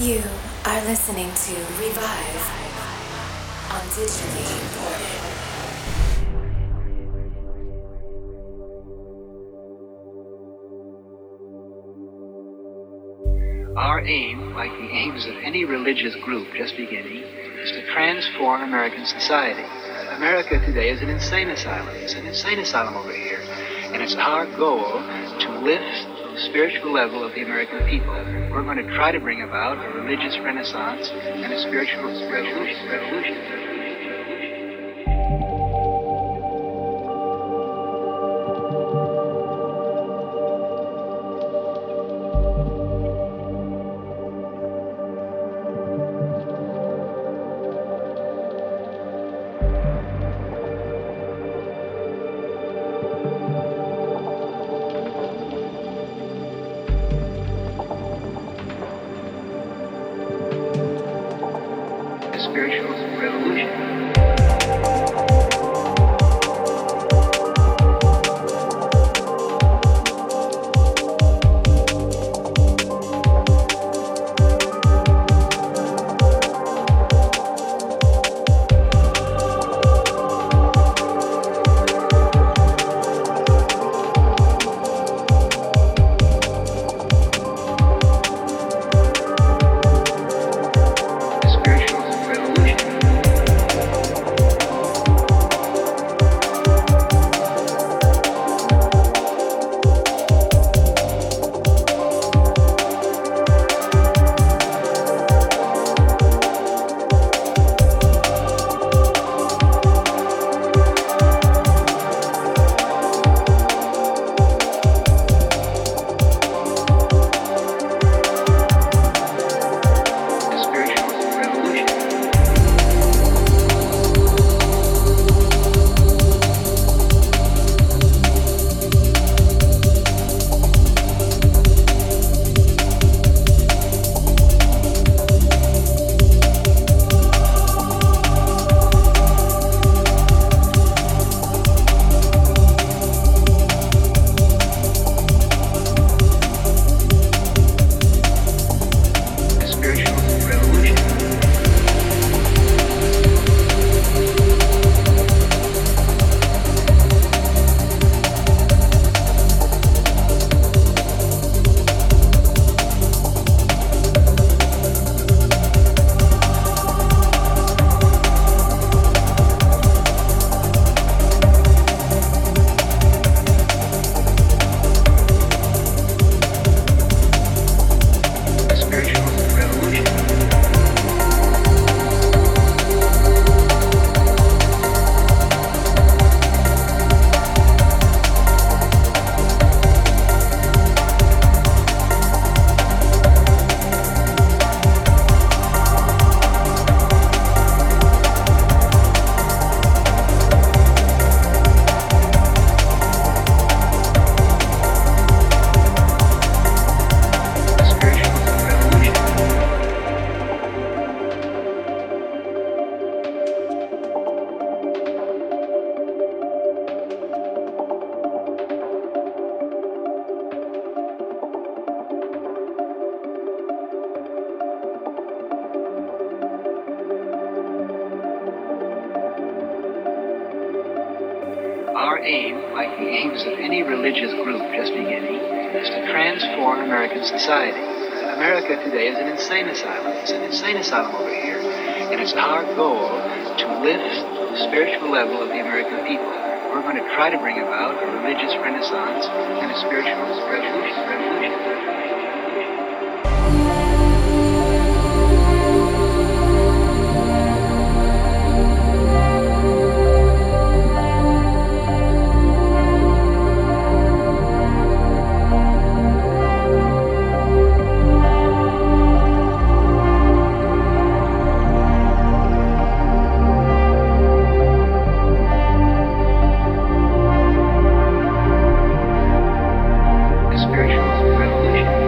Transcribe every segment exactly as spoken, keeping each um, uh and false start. You are listening to Revive on Digitally Imported. Our aim, like the aims of any religious group just beginning, is to transform American society. America today is an insane asylum. It's an insane asylum over here. And it's our goal to lift the spiritual level of the American people. We're going to try to bring about a religious renaissance and a spiritual revolution. revolution. Spiritual revolution. Our aim, like the aims of any religious group just beginning, is to transform American society. America today is an insane asylum. It's an insane asylum over here. And it's our goal to lift the spiritual level of the American people. We're going to try to bring about a religious renaissance and a spiritual revolution. revolution. Spiritual revolution.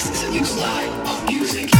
This is a new slide of music.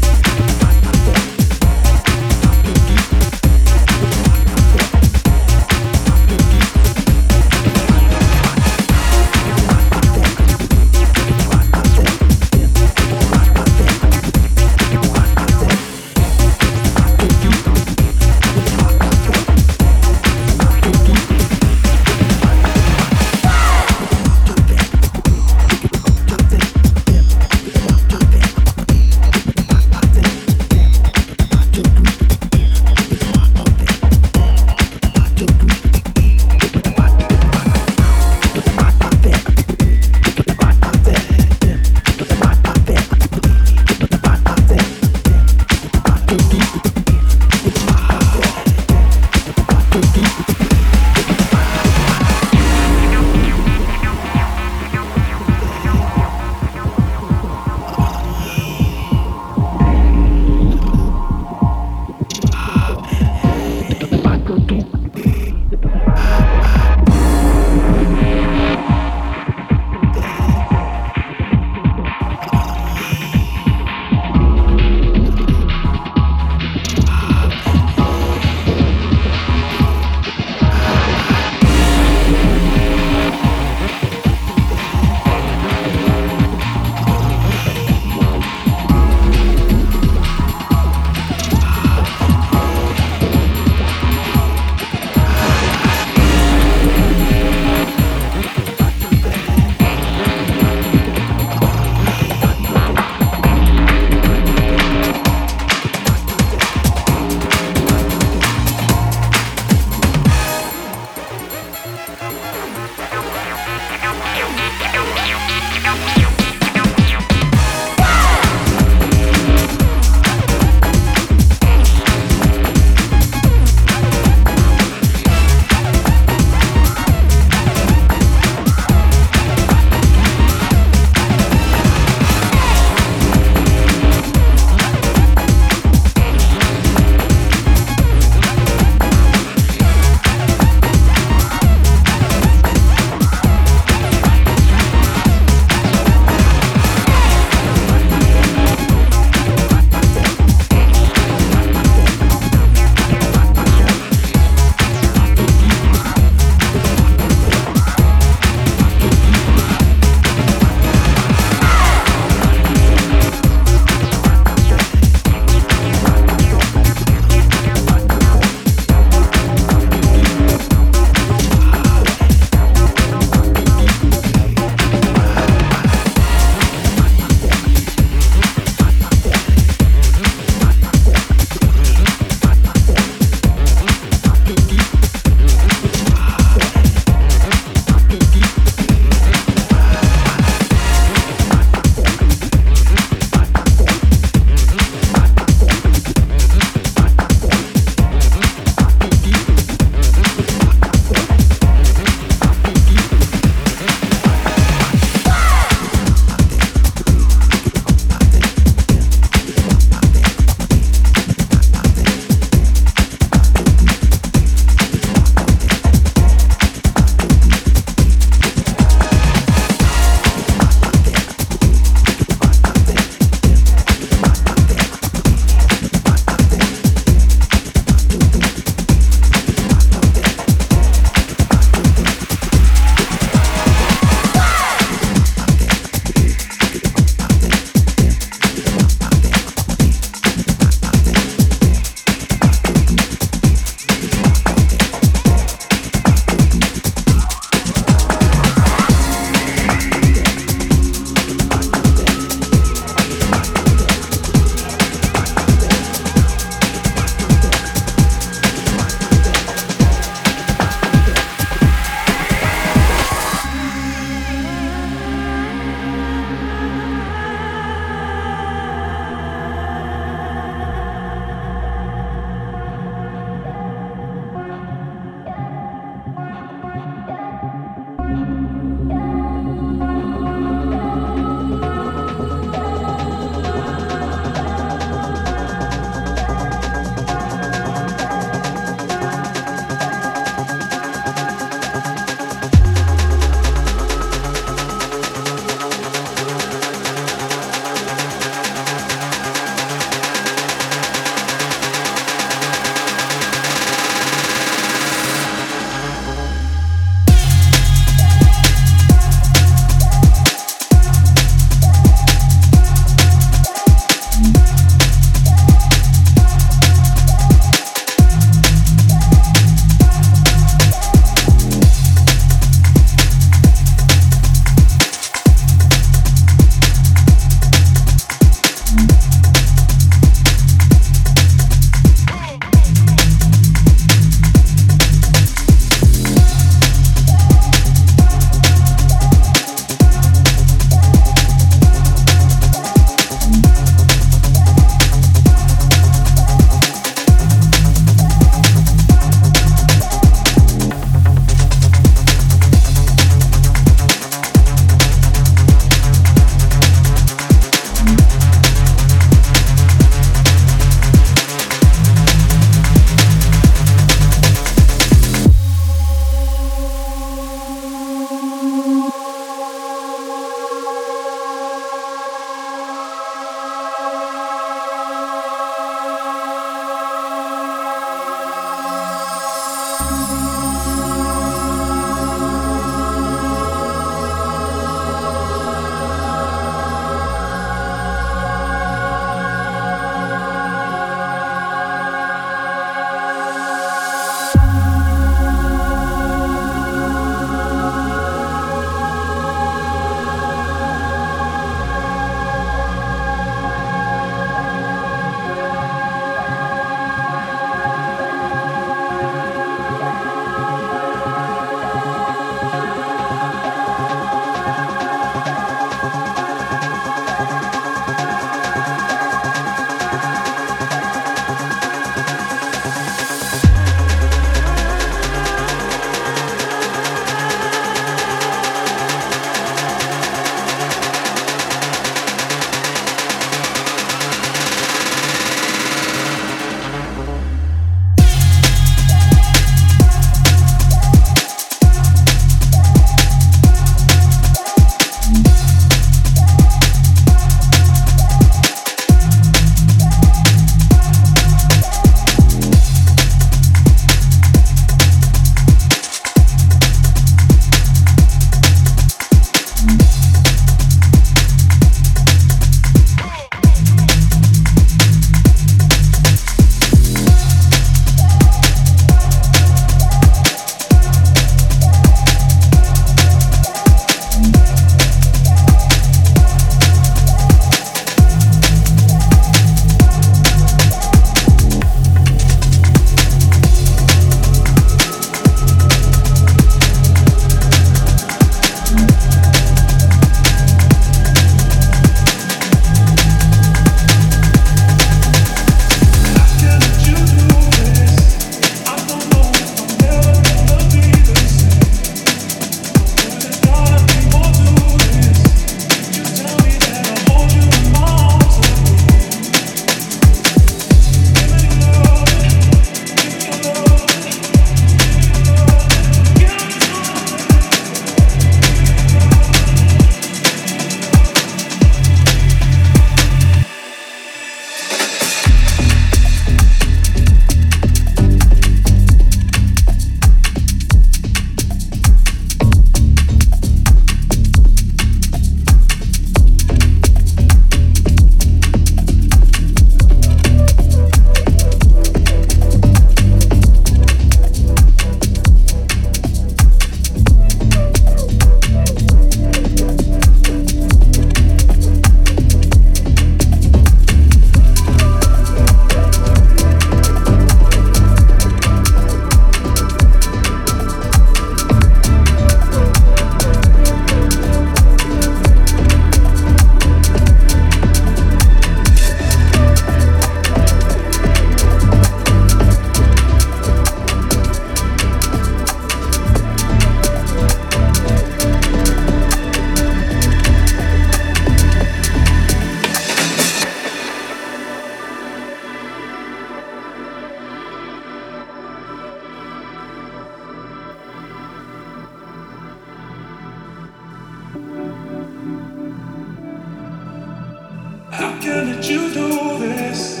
did you do this?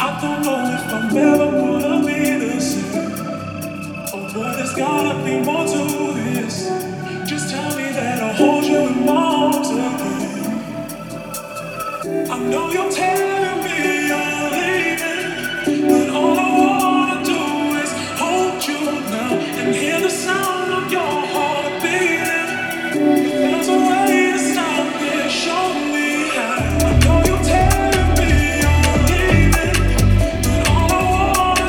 I don't know if I'm ever gonna be the same. Oh, but there's gotta be more to this. Just tell me that I'll hold you in my arms again. I know you're telling me you're leaving, but all I wanna do is hold you now and hear the sound of your heart beating. If there's a way to stop it, show me. I know you're telling me you're leaving, but all I want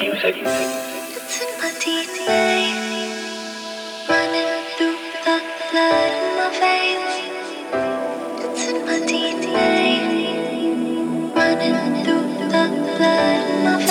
Music. It's in my D N A, running through the blood in my veins. It's in my D N A, running through the blood in my veins.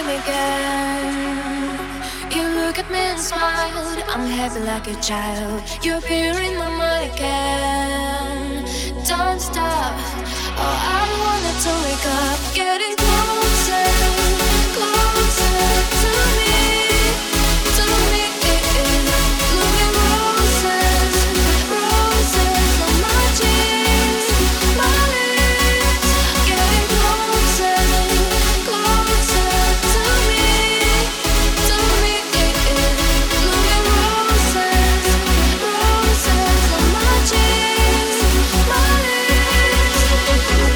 him again. You look at me and smiled. I'm happy like a child. You appear in my mind again. Don't stop. Oh, I wanted to wake up. Getting closer, closer to me, to me. Looking roses, roses on my cheeks, my lips. Getting closer, closer to me, to me. Looking roses, roses on my cheeks, my lips.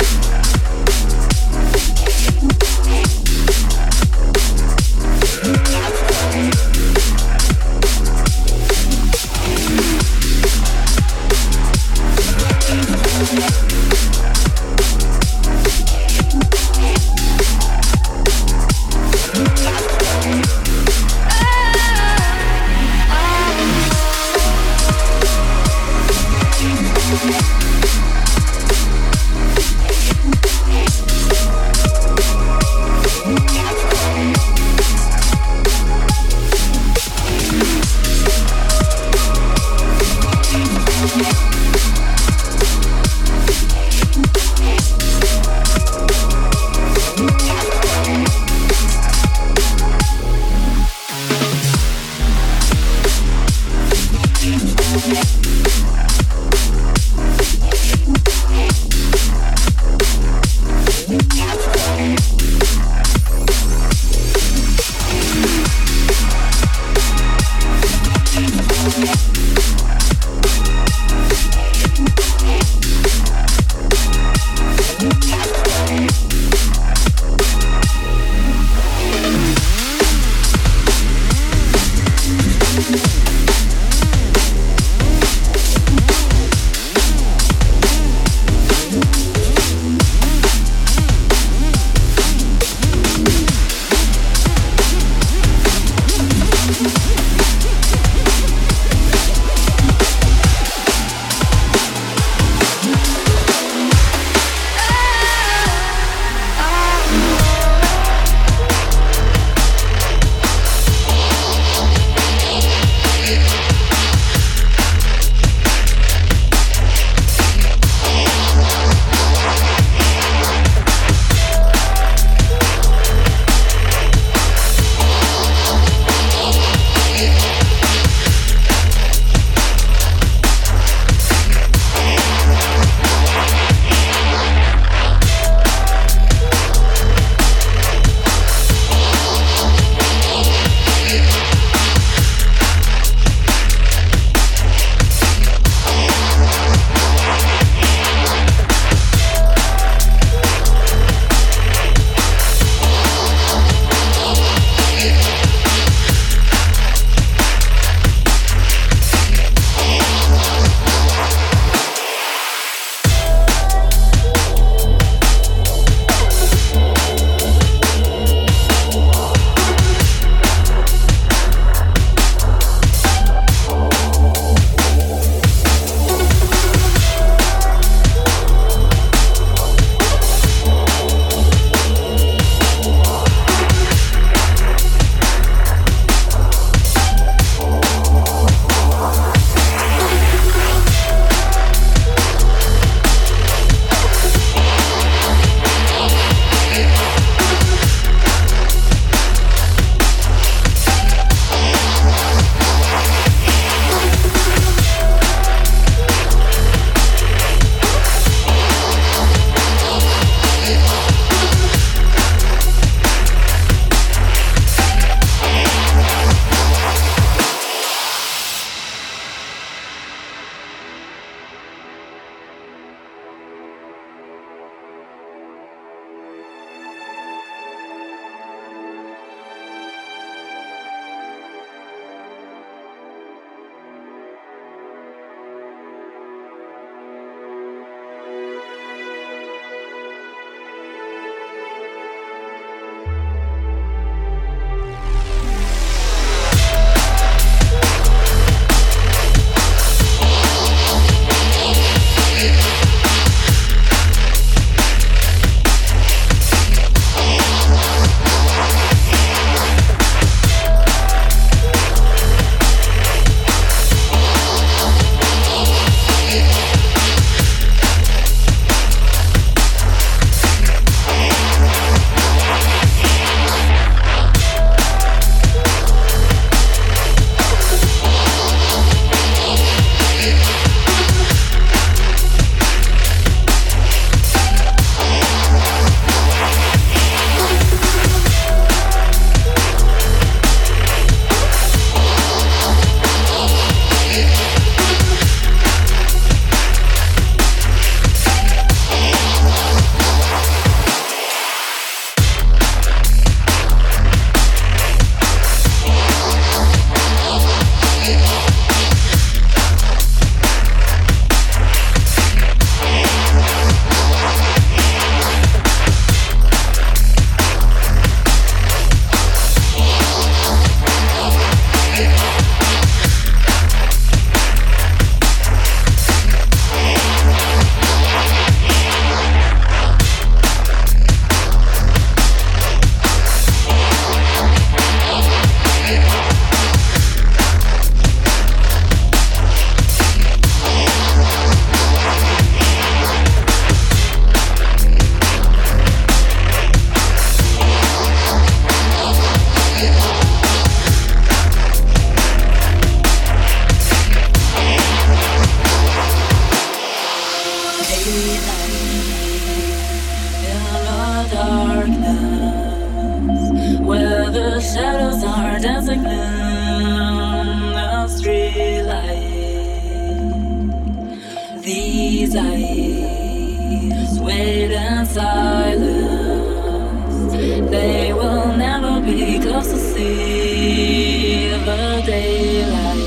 We'll be right back. are dancing in the street light. These eyes wait in silence. They will never be close to see the daylight.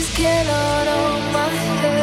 is getting on my head.